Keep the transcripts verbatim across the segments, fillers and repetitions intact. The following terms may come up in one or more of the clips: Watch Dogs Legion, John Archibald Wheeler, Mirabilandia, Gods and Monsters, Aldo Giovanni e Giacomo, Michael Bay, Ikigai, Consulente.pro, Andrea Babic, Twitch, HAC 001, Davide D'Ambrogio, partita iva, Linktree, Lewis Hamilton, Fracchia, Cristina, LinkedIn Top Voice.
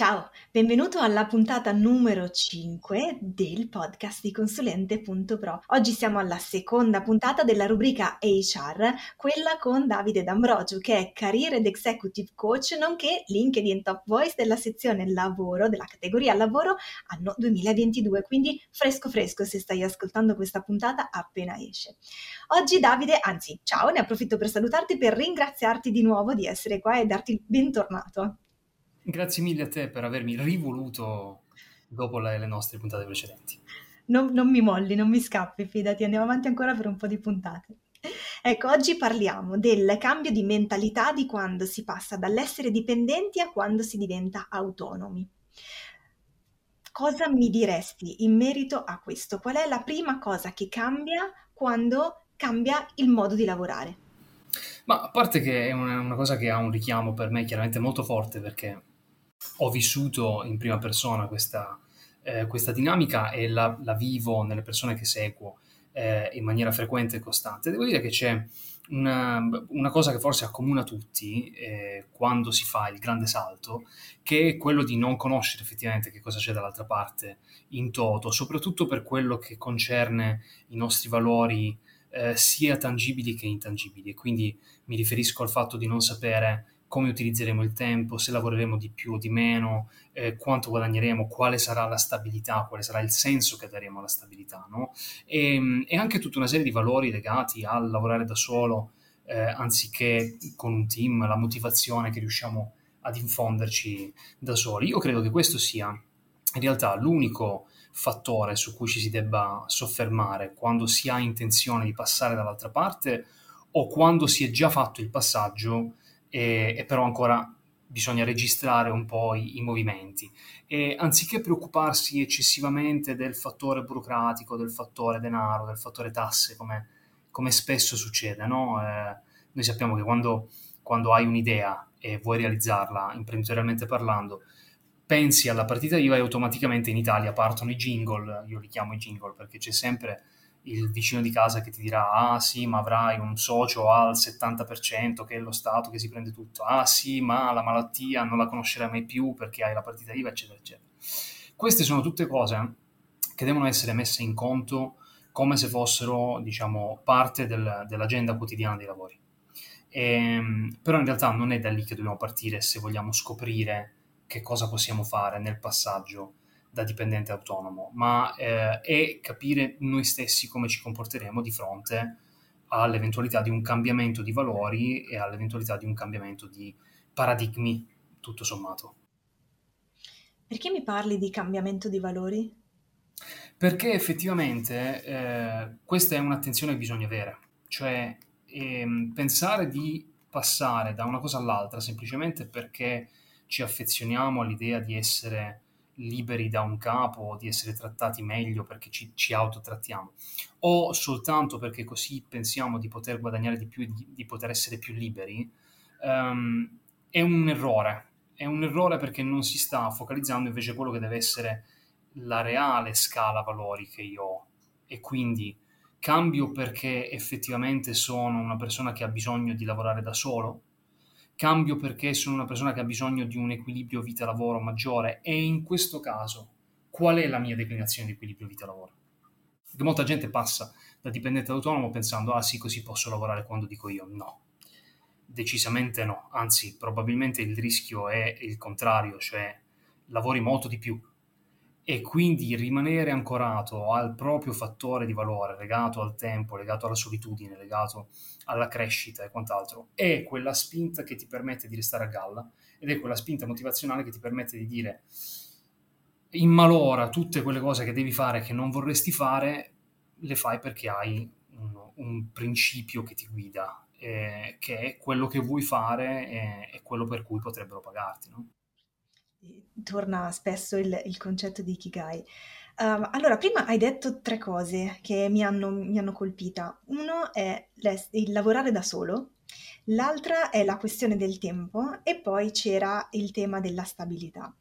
Ciao, benvenuto alla puntata numero cinque del podcast di Consulente.pro. Oggi siamo alla seconda puntata della rubrica H R, quella con Davide D'Ambrogio, che è Career and Executive Coach, nonché LinkedIn Top Voice della sezione lavoro, della categoria lavoro anno duemilaventidue, quindi fresco fresco se stai ascoltando questa puntata appena esce. Oggi Davide, anzi ciao, ne approfitto per salutarti, per ringraziarti di nuovo di essere qua e darti il bentornato. Grazie mille a te per avermi rivoluto dopo le, le nostre puntate precedenti. Non, non mi molli, non mi scappi, fidati, andiamo avanti ancora per un po' di puntate. Ecco, oggi parliamo del cambio di mentalità di quando si passa dall'essere dipendenti a quando si diventa autonomi. Cosa mi diresti in merito a questo? Qual è la prima cosa che cambia quando cambia il modo di lavorare? Ma a parte che è una, una cosa che ha un richiamo per me chiaramente molto forte, perché ho vissuto in prima persona questa, eh, questa dinamica e la, la vivo nelle persone che seguo eh, in maniera frequente e costante. Devo dire che c'è una, una cosa che forse accomuna tutti eh, quando si fa il grande salto, che è quello di non conoscere effettivamente che cosa c'è dall'altra parte in toto, soprattutto per quello che concerne i nostri valori eh, sia tangibili che intangibili. E quindi mi riferisco al fatto di non sapere come utilizzeremo il tempo, se lavoreremo di più o di meno, eh, quanto guadagneremo, quale sarà la stabilità, quale sarà il senso che daremo alla stabilità, no? E, e anche tutta una serie di valori legati al lavorare da solo, eh, anziché con un team, la motivazione che riusciamo ad infonderci da soli. Io credo che questo sia in realtà l'unico fattore su cui ci si debba soffermare quando si ha intenzione di passare dall'altra parte o quando si è già fatto il passaggio E, e però ancora bisogna registrare un po' i, i movimenti, e anziché preoccuparsi eccessivamente del fattore burocratico, del fattore denaro, del fattore tasse, come, come spesso succede, no? Eh, noi sappiamo che quando, quando hai un'idea e vuoi realizzarla imprenditorialmente parlando, pensi alla partita IVA e automaticamente in Italia partono i jingle. Io li chiamo i jingle perché c'è sempre il vicino di casa che ti dirà: ah sì, ma avrai un socio al settanta per cento che è lo Stato che si prende tutto, ah sì, ma la malattia non la conoscerai mai più perché hai la partita IVA, eccetera eccetera. Queste sono tutte cose che devono essere messe in conto come se fossero, diciamo, parte del, dell'agenda quotidiana dei lavori, e, però in realtà non è da lì che dobbiamo partire se vogliamo scoprire che cosa possiamo fare nel passaggio da dipendente autonomo, ma eh, è capire noi stessi come ci comporteremo di fronte all'eventualità di un cambiamento di valori e all'eventualità di un cambiamento di paradigmi, tutto sommato. Perché mi parli di cambiamento di valori? Perché effettivamente eh, questa è un'attenzione che bisogna avere, cioè ehm, pensare di passare da una cosa all'altra semplicemente perché ci affezioniamo all'idea di essere liberi da un capo, di essere trattati meglio perché ci, ci autotrattiamo, o soltanto perché così pensiamo di poter guadagnare di più, di, di poter essere più liberi, um, è un errore. È un errore perché non si sta focalizzando invece quello che deve essere la reale scala valori che io ho. E quindi cambio perché effettivamente sono una persona che ha bisogno di lavorare da solo, cambio perché sono una persona che ha bisogno di un equilibrio vita-lavoro maggiore, e in questo caso qual è la mia declinazione di equilibrio vita-lavoro? Perché molta gente passa da dipendente autonomo pensando: ah sì, così posso lavorare quando dico io. No, decisamente no, anzi probabilmente il rischio è il contrario, cioè lavori molto di più, e quindi rimanere ancorato al proprio fattore di valore legato al tempo, legato alla solitudine, legato alla crescita e quant'altro, è quella spinta che ti permette di restare a galla, ed è quella spinta motivazionale che ti permette di dire in malora tutte quelle cose che devi fare che non vorresti fare, le fai perché hai un, un principio che ti guida, eh, che è quello che vuoi fare e, e quello per cui potrebbero pagarti, no? Torna spesso il, il concetto di Ikigai. Um, allora, prima hai detto tre cose che mi hanno, mi hanno colpita. Uno è il lavorare da solo, l'altra è la questione del tempo, e poi c'era il tema della stabilità.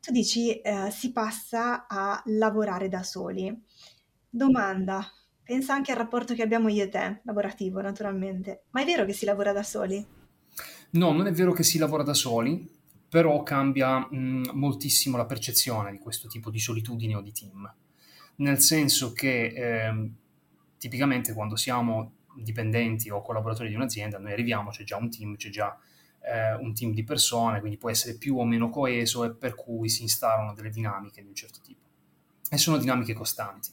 Tu dici uh, si passa a lavorare da soli. Domanda, pensa anche al rapporto che abbiamo io e te, lavorativo naturalmente, ma è vero che si lavora da soli? No, non è vero che si lavora da soli, però cambia mh, moltissimo la percezione di questo tipo di solitudine o di team, nel senso che eh, tipicamente quando siamo dipendenti o collaboratori di un'azienda, noi arriviamo, c'è già un team, c'è già eh, un team di persone, quindi può essere più o meno coeso e per cui si instaurano delle dinamiche di un certo tipo. E sono dinamiche costanti.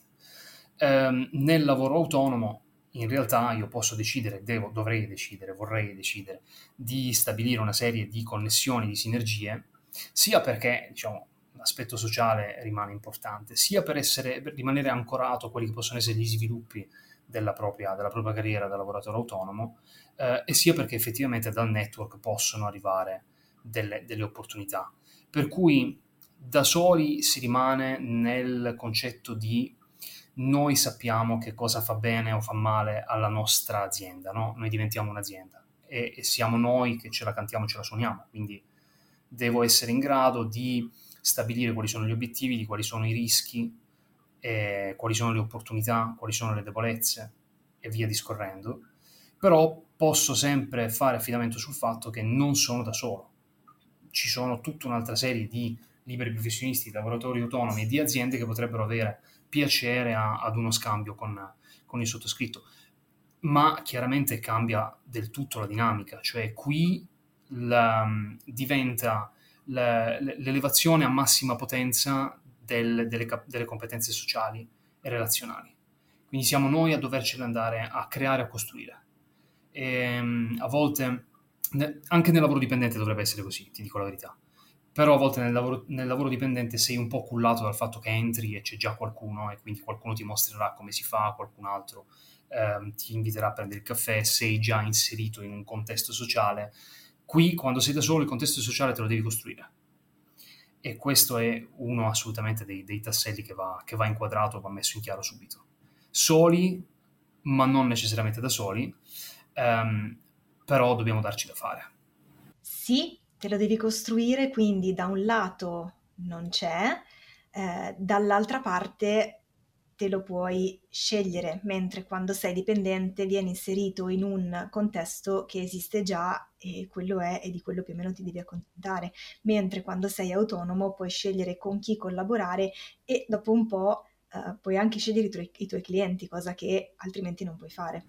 Eh, nel lavoro autonomo, in realtà io posso decidere, devo, dovrei decidere, vorrei decidere di stabilire una serie di connessioni, di sinergie, sia perché, diciamo, l'aspetto sociale rimane importante, sia per, essere, per rimanere ancorato a quelli che possono essere gli sviluppi della propria, della propria carriera da lavoratore autonomo, eh, e sia perché effettivamente dal network possono arrivare delle, delle opportunità. Per cui da soli si rimane nel concetto di noi sappiamo che cosa fa bene o fa male alla nostra azienda, no? Noi diventiamo un'azienda e, e siamo noi che ce la cantiamo, ce la suoniamo, quindi devo essere in grado di stabilire quali sono gli obiettivi, di quali sono i rischi, eh, quali sono le opportunità, quali sono le debolezze e via discorrendo, però posso sempre fare affidamento sul fatto che non sono da solo, ci sono tutta un'altra serie di liberi professionisti, lavoratori autonomi e di aziende che potrebbero avere piacere a, ad uno scambio con, con il sottoscritto, ma chiaramente cambia del tutto la dinamica, cioè qui la, diventa l'elevazione a massima potenza del, delle, delle competenze sociali e relazionali. Quindi siamo noi a dovercene andare a creare, a costruire. E, a volte, anche nel lavoro dipendente dovrebbe essere così, ti dico la verità, però a volte nel lavoro, nel lavoro dipendente sei un po' cullato dal fatto che entri e c'è già qualcuno e quindi qualcuno ti mostrerà come si fa, qualcun altro eh, ti inviterà a prendere il caffè, sei già inserito in un contesto sociale. Qui, quando sei da solo, il contesto sociale te lo devi costruire. E questo è uno assolutamente dei, dei tasselli che va, che va inquadrato, va messo in chiaro subito. Soli, ma non necessariamente da soli, ehm, però dobbiamo darci da fare. Sì, te lo devi costruire, quindi da un lato non c'è, eh, dall'altra parte te lo puoi scegliere, mentre quando sei dipendente vieni inserito in un contesto che esiste già e quello è e di quello più o meno ti devi accontentare, mentre quando sei autonomo puoi scegliere con chi collaborare e dopo un po' eh, puoi anche scegliere i tuoi, i tuoi clienti, cosa che altrimenti non puoi fare.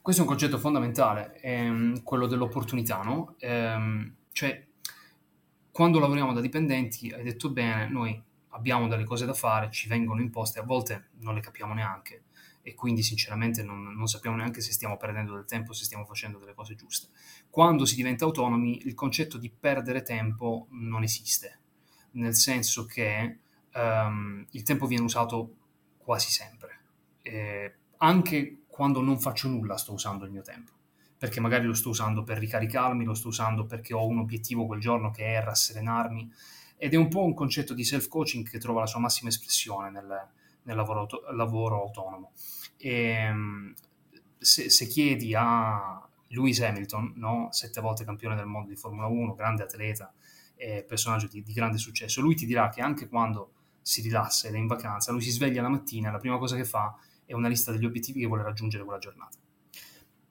Questo è un concetto fondamentale, ehm, quello dell'opportunità, no? Ehm, cioè quando lavoriamo da dipendenti, hai detto bene, noi abbiamo delle cose da fare, ci vengono imposte, a volte non le capiamo neanche e quindi sinceramente non, non sappiamo neanche se stiamo perdendo del tempo, se stiamo facendo delle cose giuste. Quando si diventa autonomi il concetto di perdere tempo non esiste, nel senso che um, il tempo viene usato quasi sempre, eh, anche quando non faccio nulla sto usando il mio tempo, perché magari lo sto usando per ricaricarmi, lo sto usando perché ho un obiettivo quel giorno che è rasserenarmi. Ed è un po' un concetto di self-coaching che trova la sua massima espressione nel, nel lavoro, auto, lavoro autonomo. E, se, se chiedi a Lewis Hamilton, no? Sette volte campione del mondo di Formula uno, grande atleta e personaggio di, di grande successo, lui ti dirà che anche quando si rilassa ed è in vacanza, lui si sveglia la mattina e la prima cosa che fa è una lista degli obiettivi che vuole raggiungere quella giornata.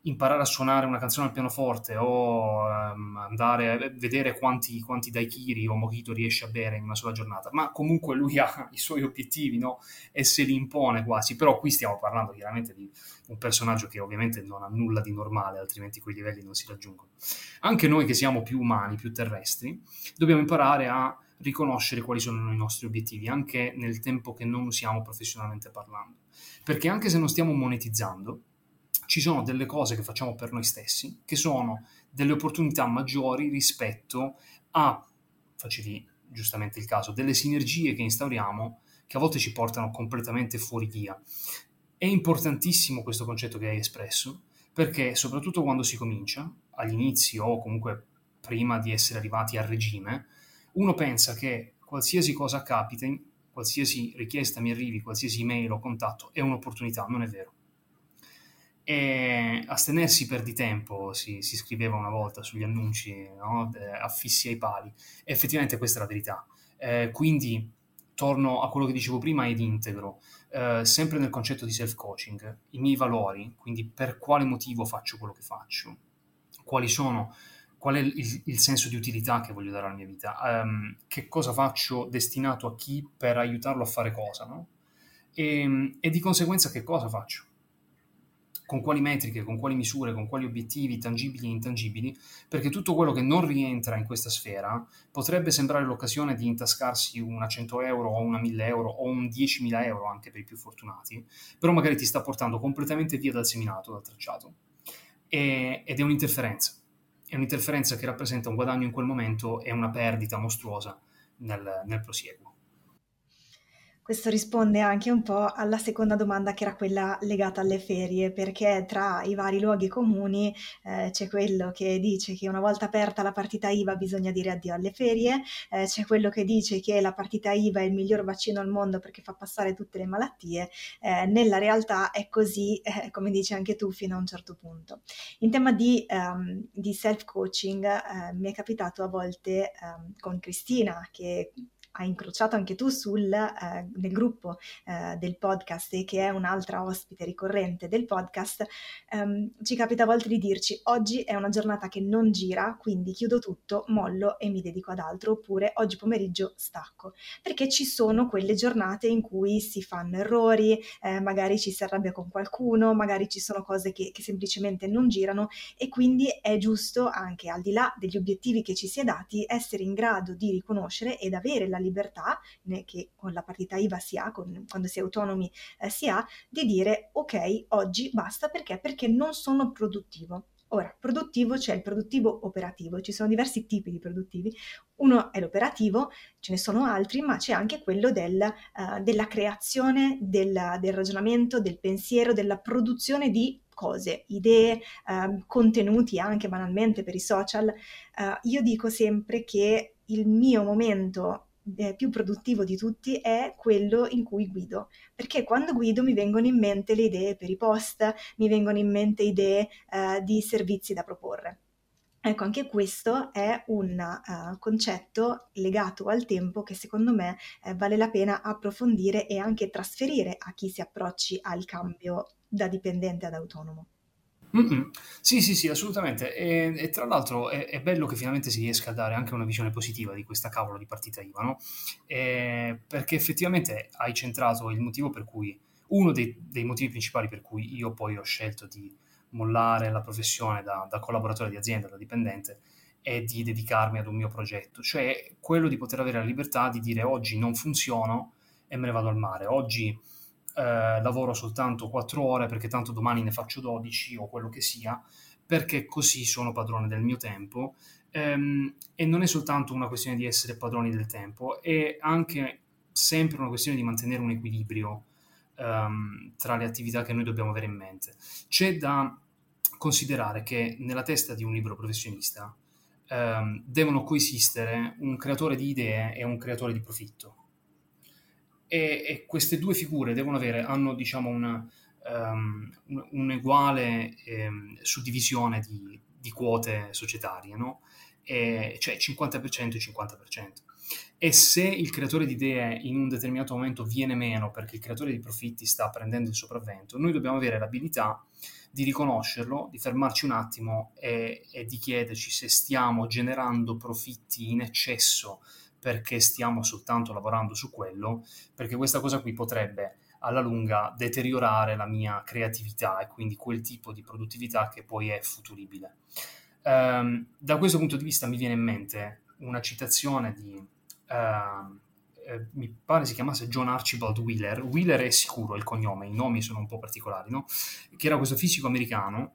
Imparare a suonare una canzone al pianoforte o um, andare a vedere quanti, quanti daiquiri o mojito riesce a bere in una sola giornata, ma comunque lui ha i suoi obiettivi, no? E se li impone quasi, però qui stiamo parlando chiaramente di un personaggio che ovviamente non ha nulla di normale, altrimenti quei livelli non si raggiungono. Anche noi che siamo più umani, più terrestri, dobbiamo imparare a riconoscere quali sono i nostri obiettivi anche nel tempo che non usiamo professionalmente parlando, perché anche se non stiamo monetizzando ci sono delle cose che facciamo per noi stessi, che sono delle opportunità maggiori rispetto a, facevi giustamente il caso, delle sinergie che instauriamo, che a volte ci portano completamente fuori via. È importantissimo questo concetto che hai espresso, perché soprattutto quando si comincia, all'inizio o comunque prima di essere arrivati al regime, uno pensa che qualsiasi cosa capiti, qualsiasi richiesta mi arrivi, qualsiasi email o contatto, è un'opportunità, non è vero. E astenersi per di tempo si, si scriveva una volta sugli annunci, no? Affissi ai pali, e effettivamente questa è la verità. Eh, quindi torno a quello che dicevo prima ed integro eh, sempre nel concetto di self-coaching i miei valori, quindi per quale motivo faccio quello che faccio, quali sono qual è il, il senso di utilità che voglio dare alla mia vita? Um, che cosa faccio destinato a chi per aiutarlo a fare cosa, no? E, e di conseguenza che cosa faccio? Con quali metriche, con quali misure, con quali obiettivi tangibili e intangibili? Perché tutto quello che non rientra in questa sfera potrebbe sembrare l'occasione di intascarsi una cento euro o una mille euro o un diecimila euro anche per i più fortunati, però magari ti sta portando completamente via dal seminato, dal tracciato. E, ed è un'interferenza. È un'interferenza che rappresenta un guadagno in quel momento e una perdita mostruosa nel, nel prosieguo. Questo risponde anche un po' alla seconda domanda, che era quella legata alle ferie, perché tra i vari luoghi comuni eh, c'è quello che dice che una volta aperta la partita I V A bisogna dire addio alle ferie, eh, c'è quello che dice che la partita I V A è il miglior vaccino al mondo perché fa passare tutte le malattie. Eh, nella realtà è così, eh, come dici anche tu, fino a un certo punto. In tema di, um, di self-coaching eh, mi è capitato a volte um, con Cristina, che hai incrociato anche tu sul, eh, nel gruppo eh, del podcast, e che è un'altra ospite ricorrente del podcast. Ehm, ci capita a volte di dirci: oggi è una giornata che non gira, quindi chiudo tutto, mollo e mi dedico ad altro, oppure oggi pomeriggio stacco, perché ci sono quelle giornate in cui si fanno errori, eh, magari ci si arrabbia con qualcuno, magari ci sono cose che, che semplicemente non girano, e quindi è giusto, anche al di là degli obiettivi che ci si è dati, essere in grado di riconoscere ed avere la libertà, né, che con la partita I V A si ha, con, quando si è autonomi eh, si ha, di dire: ok, oggi basta, perché perché non sono produttivo. Ora, produttivo, c'è il produttivo operativo, ci sono diversi tipi di produttivi. Uno è l'operativo, ce ne sono altri, ma c'è anche quello del, uh, della creazione, del, del ragionamento, del pensiero, della produzione di cose, idee, uh, contenuti anche banalmente per i social. Uh, io dico sempre che il mio momento più produttivo di tutti è quello in cui guido, perché quando guido mi vengono in mente le idee per i post, mi vengono in mente idee eh, di servizi da proporre. Ecco, anche questo è un uh, concetto legato al tempo che secondo me eh, vale la pena approfondire e anche trasferire a chi si approcci al cambio da dipendente ad autonomo. Mm-mm. Sì, sì, sì, assolutamente. E, e tra l'altro è, è bello che finalmente si riesca a dare anche una visione positiva di questa cavolo di partita I V A, no? E, perché effettivamente hai centrato il motivo per cui, uno dei, dei motivi principali per cui io poi ho scelto di mollare la professione da, da collaboratore di azienda, da dipendente, è di dedicarmi ad un mio progetto, cioè quello di poter avere la libertà di dire: oggi non funziono e me ne vado al mare, oggi Eh, lavoro soltanto quattro ore perché tanto domani ne faccio dodici o quello che sia, perché così sono padrone del mio tempo. Ehm, e non è soltanto una questione di essere padroni del tempo, è anche sempre una questione di mantenere un equilibrio ehm, tra le attività che noi dobbiamo avere in mente. C'è da considerare che nella testa di un libero professionista ehm, devono coesistere un creatore di idee e un creatore di profitto. E queste due figure devono avere, hanno diciamo una, um, un'uguale um, suddivisione di, di quote societarie, no? E, cioè cinquanta per cento e cinquanta per cento. E se il creatore di idee in un determinato momento viene meno perché il creatore di profitti sta prendendo il sopravvento, noi dobbiamo avere l'abilità di riconoscerlo, di fermarci un attimo e, e di chiederci se stiamo generando profitti in eccesso perché stiamo soltanto lavorando su quello, perché questa cosa qui potrebbe alla lunga deteriorare la mia creatività e quindi quel tipo di produttività che poi è futuribile. Um, da questo punto di vista mi viene in mente una citazione di, uh, eh, mi pare si chiamasse John Archibald Wheeler, Wheeler è sicuro il cognome, i nomi sono un po' particolari, no? Che era questo fisico americano,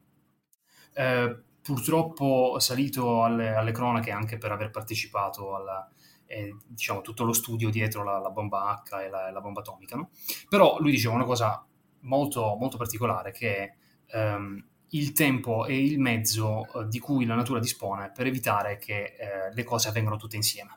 eh, purtroppo salito alle, alle cronache anche per aver partecipato alla... E, diciamo, tutto lo studio dietro la, la bomba H e la, la bomba atomica, no? Però lui diceva una cosa molto, molto particolare, che è ehm, il tempo è il mezzo eh, di cui la natura dispone per evitare che eh, le cose avvengano tutte insieme.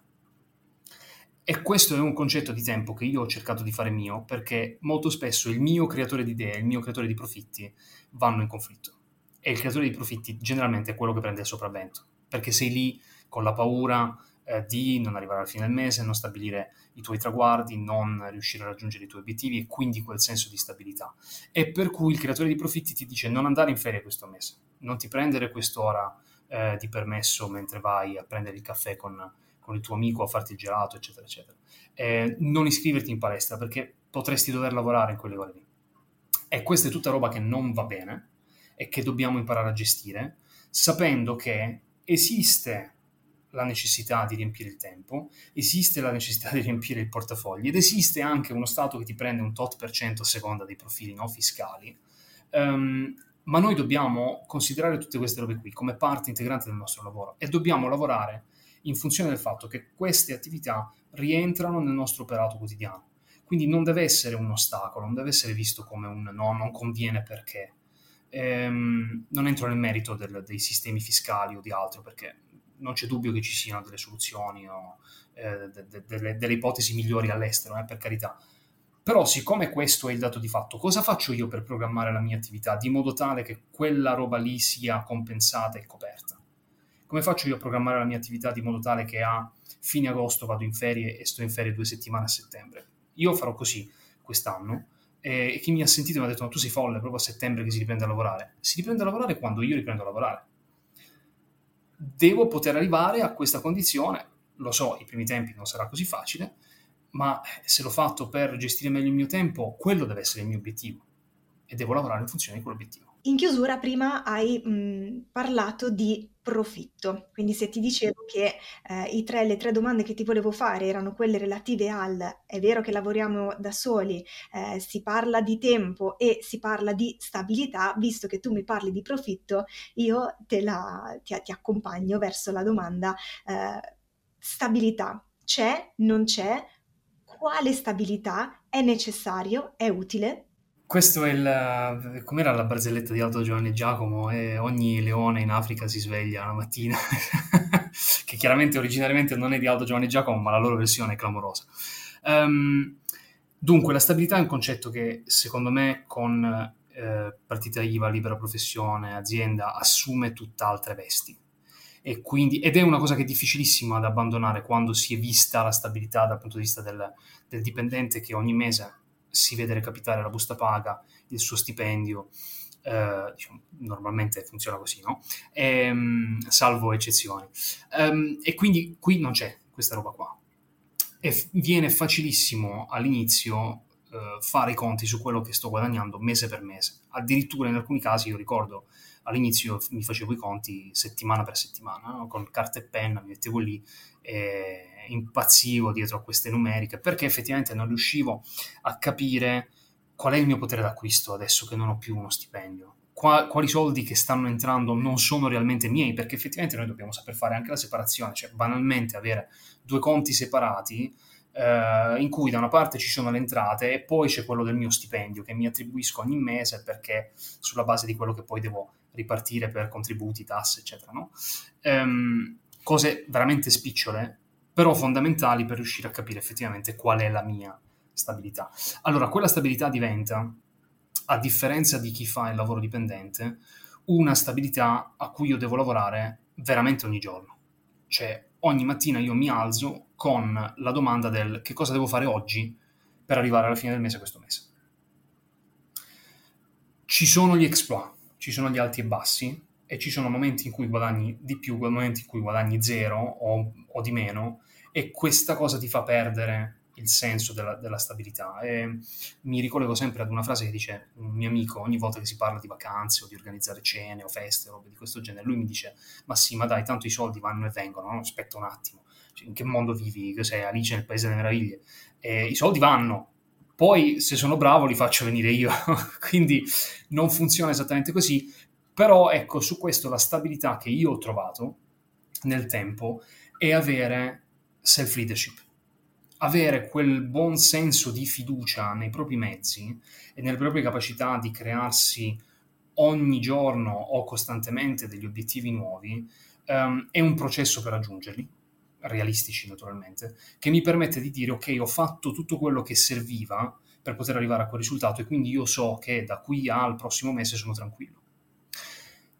E questo è un concetto di tempo che io ho cercato di fare mio, perché molto spesso il mio creatore di idee e il mio creatore di profitti vanno in conflitto, e il creatore di profitti generalmente è quello che prende il sopravvento, perché sei lì con la paura di non arrivare alla fine del mese, non stabilire i tuoi traguardi, non riuscire a raggiungere i tuoi obiettivi, e quindi quel senso di stabilità. E per cui il creatore di profitti ti dice: non andare in ferie questo mese, non ti prendere quest'ora eh, di permesso mentre vai a prendere il caffè con, con il tuo amico, a farti il gelato, eccetera, eccetera. Eh, non iscriverti in palestra perché potresti dover lavorare in quelle ore lì. E questa è tutta roba che non va bene e che dobbiamo imparare a gestire, sapendo che esiste la necessità di riempire il tempo, esiste la necessità di riempire il portafogli ed esiste anche uno Stato che ti prende un tot per cento a seconda dei profili non fiscali, um, ma noi dobbiamo considerare tutte queste robe qui come parte integrante del nostro lavoro e dobbiamo lavorare in funzione del fatto che queste attività rientrano nel nostro operato quotidiano. Quindi non deve essere un ostacolo, non deve essere visto come un no, non conviene perché. Ehm, non entro nel merito del, dei sistemi fiscali o di altro, perché non c'è dubbio che ci siano delle soluzioni o eh, de, de, delle, delle ipotesi migliori all'estero, eh, per carità. Però siccome questo è il dato di fatto, cosa faccio io per programmare la mia attività di modo tale che quella roba lì sia compensata e coperta? Come faccio io a programmare la mia attività di modo tale che a fine agosto vado in ferie e sto in ferie due settimane a settembre? Io farò così quest'anno e chi mi ha sentito mi ha detto no, tu sei folle, proprio a settembre che si riprende a lavorare. Si riprende a lavorare quando io riprendo a lavorare. Devo poter arrivare a questa condizione, lo so, i primi tempi non sarà così facile, ma se l'ho fatto per gestire meglio il mio tempo, quello deve essere il mio obiettivo e devo lavorare in funzione di quell'obiettivo. In chiusura prima hai mh, parlato di profitto, quindi se ti dicevo che eh, i tre, le tre domande che ti volevo fare erano quelle relative al è vero che lavoriamo da soli, eh, si parla di tempo e si parla di stabilità, visto che tu mi parli di profitto io te la, ti, ti accompagno verso la domanda eh, stabilità, c'è, non c'è, quale stabilità è necessario, è utile? Questo è il... com'era la barzelletta di Aldo Giovanni e Giacomo? Eh, ogni leone in Africa si sveglia la mattina, che chiaramente originariamente non è di Aldo Giovanni e Giacomo, ma la loro versione è clamorosa. Um, dunque, la stabilità è un concetto che, secondo me, con eh, partita I V A, libera professione, azienda, assume tutt'altre vesti. E quindi, ed è una cosa che è difficilissima da abbandonare quando si è vista la stabilità dal punto di vista del, del dipendente che ogni mese si vede recapitare la busta paga, il suo stipendio, eh, diciamo, normalmente funziona così, no? E, salvo eccezioni. Um, e quindi qui non c'è questa roba qua. E f- viene facilissimo all'inizio eh, fare i conti su quello che sto guadagnando mese per mese. Addirittura in alcuni casi, io ricordo, all'inizio mi facevo i conti settimana per settimana, no? Con carta e penna, mi mettevo lì e impazzivo dietro a queste numeriche, perché effettivamente non riuscivo a capire qual è il mio potere d'acquisto adesso che non ho più uno stipendio, Qua, quali soldi che stanno entrando non sono realmente miei, perché effettivamente noi dobbiamo saper fare anche la separazione, cioè banalmente avere due conti separati eh, in cui da una parte ci sono le entrate e poi c'è quello del mio stipendio che mi attribuisco ogni mese perché sulla base di quello che poi devo ripartire per contributi, tasse, eccetera, no? Ehm, cose veramente spicciole, però fondamentali per riuscire a capire effettivamente qual è la mia stabilità. Allora, quella stabilità diventa, a differenza di chi fa il lavoro dipendente, una stabilità a cui io devo lavorare veramente ogni giorno. Cioè, ogni mattina io mi alzo con la domanda del che cosa devo fare oggi per arrivare alla fine del mese questo mese. Ci sono gli exploit, ci sono gli alti e bassi, e ci sono momenti in cui guadagni di più, momenti in cui guadagni zero o, o di meno, e questa cosa ti fa perdere il senso della, della stabilità. E mi ricollego sempre ad una frase che dice un mio amico ogni volta che si parla di vacanze o di organizzare cene o feste o robe di questo genere, lui mi dice ma sì, ma dai, tanto i soldi vanno e vengono, no? Aspetta un attimo, cioè, in che mondo vivi? Sei Alice nel Paese delle Meraviglie? E i soldi vanno, poi se sono bravo li faccio venire io. Quindi non funziona esattamente così. Però ecco, su questo la stabilità che io ho trovato nel tempo è avere self-leadership, avere quel buon senso di fiducia nei propri mezzi e nelle proprie capacità di crearsi ogni giorno o costantemente degli obiettivi nuovi, um, è un processo per raggiungerli, realistici naturalmente, che mi permette di dire ok, ho fatto tutto quello che serviva per poter arrivare a quel risultato e quindi io so che da qui al prossimo mese sono tranquillo.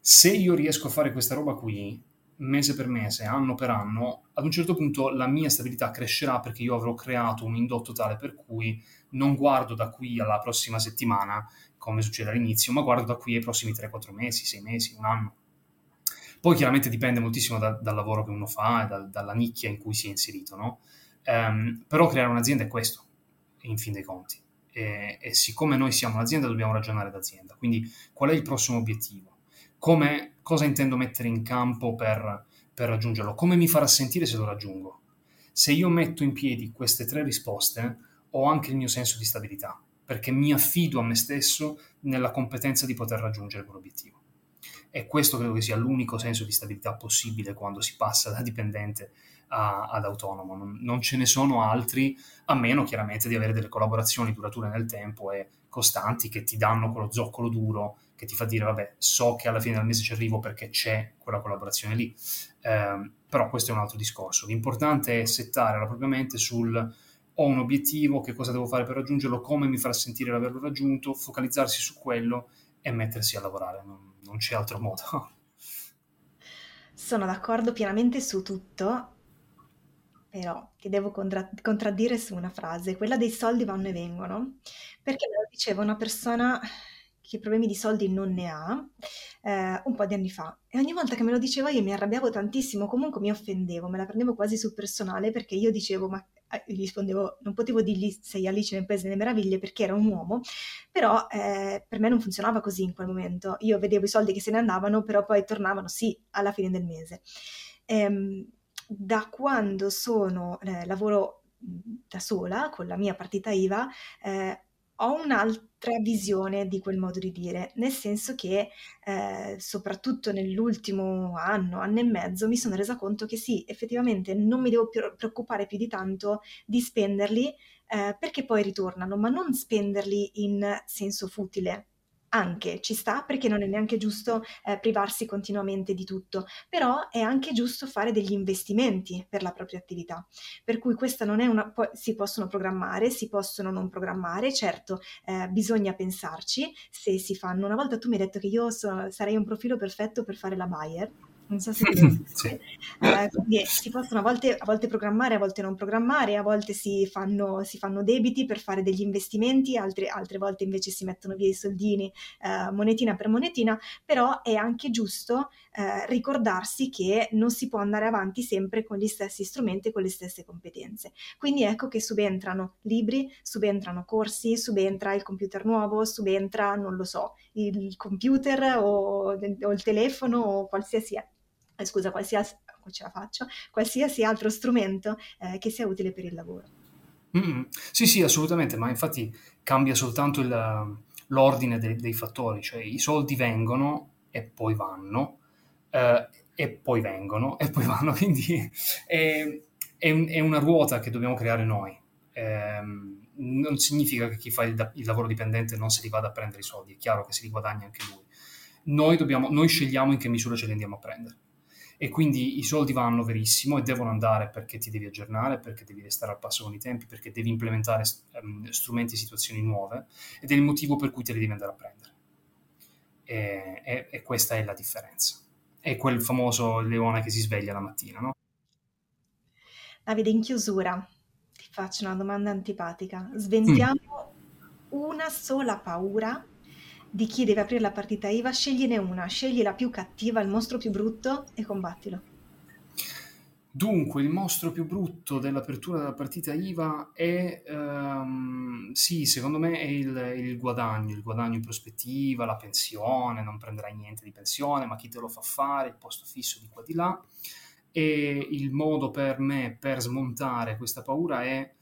Se io riesco a fare questa roba qui, mese per mese, anno per anno, ad un certo punto la mia stabilità crescerà perché io avrò creato un indotto tale per cui non guardo da qui alla prossima settimana, come succede all'inizio, ma guardo da qui ai prossimi tre quattro mesi, sei mesi, un anno. Poi chiaramente dipende moltissimo da, dal lavoro che uno fa e da, dalla nicchia in cui si è inserito, no? Um, però creare un'azienda è questo, in fin dei conti. E, e siccome noi siamo un'azienda, dobbiamo ragionare d'azienda. Quindi qual è il prossimo obiettivo? Come, cosa intendo mettere in campo per, per raggiungerlo? Come mi farà sentire se lo raggiungo? Se io metto in piedi queste tre risposte, ho anche il mio senso di stabilità, perché mi affido a me stesso nella competenza di poter raggiungere quell'obiettivo. E questo credo che sia l'unico senso di stabilità possibile quando si passa da dipendente a, ad autonomo. Non, non ce ne sono altri, a meno chiaramente di avere delle collaborazioni durature nel tempo e costanti che ti danno quello zoccolo duro che ti fa dire vabbè, so che alla fine del mese ci arrivo perché c'è quella collaborazione lì. Eh, però questo è un altro discorso. L'importante è settare la propria mente sul ho un obiettivo, che cosa devo fare per raggiungerlo, come mi farà sentire l'averlo raggiunto, focalizzarsi su quello e mettersi a lavorare. Non, non c'è altro modo. Sono d'accordo pienamente su tutto, però ti devo contra- contraddire su una frase, quella dei soldi vanno e vengono, perché me lo diceva una persona che problemi di soldi non ne ha eh, un po' di anni fa, e ogni volta che me lo diceva io mi arrabbiavo tantissimo, comunque mi offendevo, me la prendevo quasi sul personale, perché io dicevo ma gli rispondevo, non potevo dirgli sei Alice nel Paese delle Meraviglie perché era un uomo, però eh, per me non funzionava così in quel momento. Io vedevo i soldi che se ne andavano, però poi tornavano sì alla fine del mese. Ehm, da quando sono eh, lavoro da sola con la mia partita I V A eh, ho un'altra visione di quel modo di dire, nel senso che eh, soprattutto nell'ultimo anno, anno e mezzo, mi sono resa conto che sì, effettivamente non mi devo più preoccupare più di tanto di spenderli, eh, perché poi ritornano, ma non spenderli in senso futile. Anche, ci sta, perché non è neanche giusto eh, privarsi continuamente di tutto, però è anche giusto fare degli investimenti per la propria attività, per cui questa non è una, po- si possono programmare, si possono non programmare, certo eh, bisogna pensarci se si fanno. Una volta tu mi hai detto che io so, sarei un profilo perfetto per fare la buyer, non so se sì. eh, quindi si possono a volte, a volte programmare, a volte non programmare, a volte si fanno, si fanno debiti per fare degli investimenti, altre, altre volte invece si mettono via i soldini eh, monetina per monetina, però è anche giusto eh, ricordarsi che non si può andare avanti sempre con gli stessi strumenti e con le stesse competenze. Quindi ecco che subentrano libri, subentrano corsi, subentra il computer nuovo, subentra, non lo so, il computer o, o il telefono o qualsiasi altro. Scusa, qualsiasi, ce la faccio, qualsiasi altro strumento eh, che sia utile per il lavoro. Mm, sì, sì, assolutamente, ma infatti cambia soltanto il, l'ordine de, dei fattori, cioè i soldi vengono e poi vanno, eh, e poi vengono e poi vanno, quindi è, è, è una ruota che dobbiamo creare noi. Eh, non significa che chi fa il, il lavoro dipendente non se li vada a prendere i soldi, è chiaro che se li guadagna anche lui. Noi, dobbiamo, noi scegliamo in che misura ce li andiamo a prendere. E quindi i soldi vanno verissimo e devono andare perché ti devi aggiornare, perché devi restare al passo con i tempi, perché devi implementare um, strumenti e situazioni nuove, ed è il motivo per cui te li devi andare a prendere. E, e, e questa è la differenza. È quel famoso leone che si sveglia la mattina, no? Davide, in chiusura ti faccio una domanda antipatica. Sventiamo mm. una sola paura di chi deve aprire la partita I V A, scegliene una, scegli la più cattiva, il mostro più brutto e combattilo. Dunque, il mostro più brutto dell'apertura della partita I V A è, ehm, sì, secondo me è il, il guadagno, il guadagno in prospettiva, la pensione, non prenderai niente di pensione, ma chi te lo fa fare, il posto fisso di qua di là. E il modo per me per smontare questa paura è...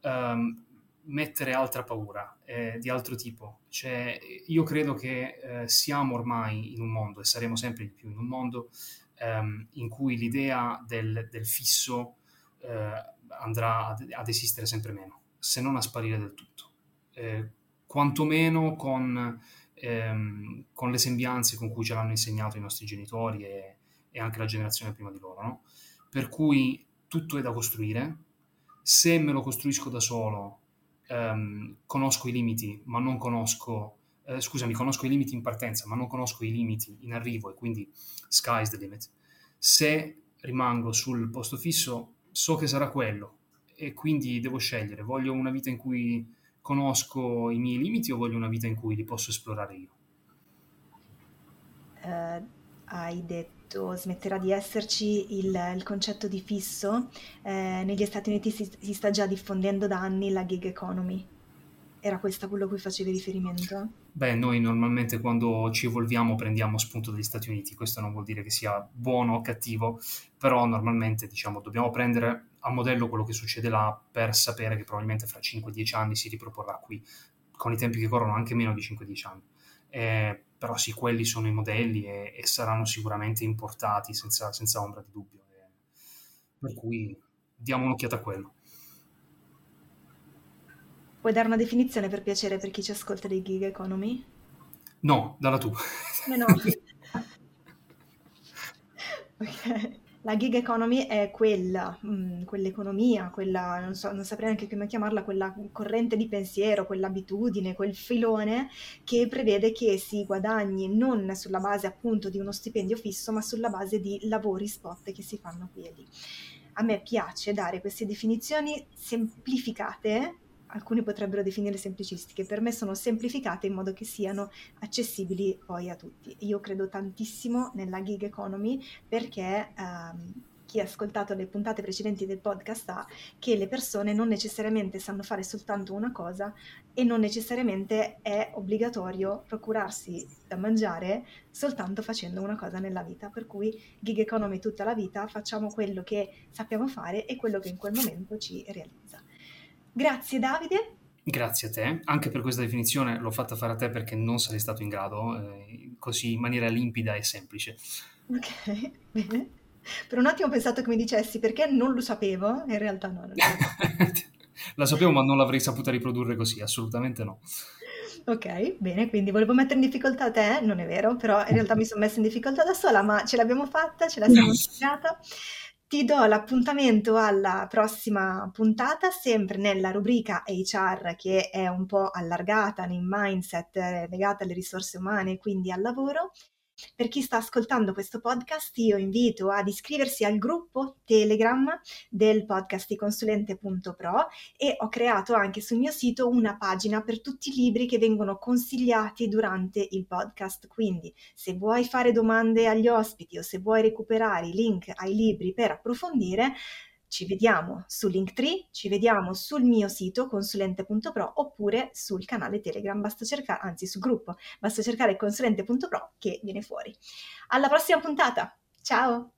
Ehm, mettere altra paura eh, di altro tipo. Cioè, io credo che eh, siamo ormai in un mondo, e saremo sempre di più in un mondo ehm, in cui l'idea del, del fisso eh, andrà ad, ad esistere sempre meno, se non a sparire del tutto, eh, quantomeno con, ehm, con le sembianze con cui ce l'hanno insegnato i nostri genitori e, e anche la generazione prima di loro, no? Per cui tutto è da costruire. Se me lo costruisco da solo, Um, conosco i limiti, ma non conosco, eh, scusami, conosco i limiti in partenza, ma non conosco i limiti in arrivo, e quindi sky's the limit. Se rimango sul posto fisso, so che sarà quello, e quindi devo scegliere: voglio una vita in cui conosco i miei limiti o voglio una vita in cui li posso esplorare io? Uh, hai detto o smetterà di esserci il, il concetto di fisso, eh, negli Stati Uniti si, si sta già diffondendo da anni la gig economy. Era questo quello a cui facevi riferimento? Beh, noi normalmente quando ci evolviamo prendiamo spunto dagli Stati Uniti, questo non vuol dire che sia buono o cattivo, però normalmente diciamo dobbiamo prendere a modello quello che succede là per sapere che probabilmente fra cinque dieci anni si riproporrà qui, con i tempi che corrono anche meno di cinque dieci anni. Eh, però sì, quelli sono i modelli e, e saranno sicuramente importati senza, senza ombra di dubbio. Eh, per cui diamo un'occhiata a quello. Puoi dare una definizione per piacere per chi ci ascolta dei gig economy? No, dalla tu. Eh no. Ok. La gig economy è quella, mh, quell'economia, quella, non so, non saprei neanche come chiamarla, quella corrente di pensiero, quell'abitudine, quel filone che prevede che si guadagni non sulla base appunto di uno stipendio fisso, ma sulla base di lavori spot che si fanno qui e lì. A me piace dare queste definizioni semplificate. Alcuni potrebbero definire semplicistiche, per me sono semplificate in modo che siano accessibili poi a tutti. Io credo tantissimo nella gig economy perché ehm, chi ha ascoltato le puntate precedenti del podcast sa che le persone non necessariamente sanno fare soltanto una cosa e non necessariamente è obbligatorio procurarsi da mangiare soltanto facendo una cosa nella vita, per cui gig economy tutta la vita, facciamo quello che sappiamo fare e quello che in quel momento ci realizza. Grazie Davide. Grazie a te, anche per questa definizione l'ho fatta fare a te perché non sarei stato in grado, eh, così in maniera limpida e semplice. Ok, bene. Per un attimo ho pensato che mi dicessi perché non lo sapevo, in realtà no. Non lo sapevo. La sapevo ma non l'avrei saputa riprodurre così, assolutamente no. Ok, bene, quindi volevo mettere in difficoltà te, non è vero, però in realtà mi sono messa in difficoltà da sola, ma ce l'abbiamo fatta, ce la siamo studiata. Ti do l'appuntamento alla prossima puntata, sempre nella rubrica H R che è un po' allargata nel mindset legata alle risorse umane, quindi al lavoro. Per chi sta ascoltando questo podcast io invito ad iscriversi al gruppo Telegram del podcast Consulente punto pro e ho creato anche sul mio sito una pagina per tutti i libri che vengono consigliati durante il podcast, quindi se vuoi fare domande agli ospiti o se vuoi recuperare i link ai libri per approfondire ci vediamo su Linktree, ci vediamo sul mio sito consulente punto pro oppure sul canale Telegram, basta cercare, anzi sul gruppo, basta cercare consulente punto pro che viene fuori. Alla prossima puntata, ciao!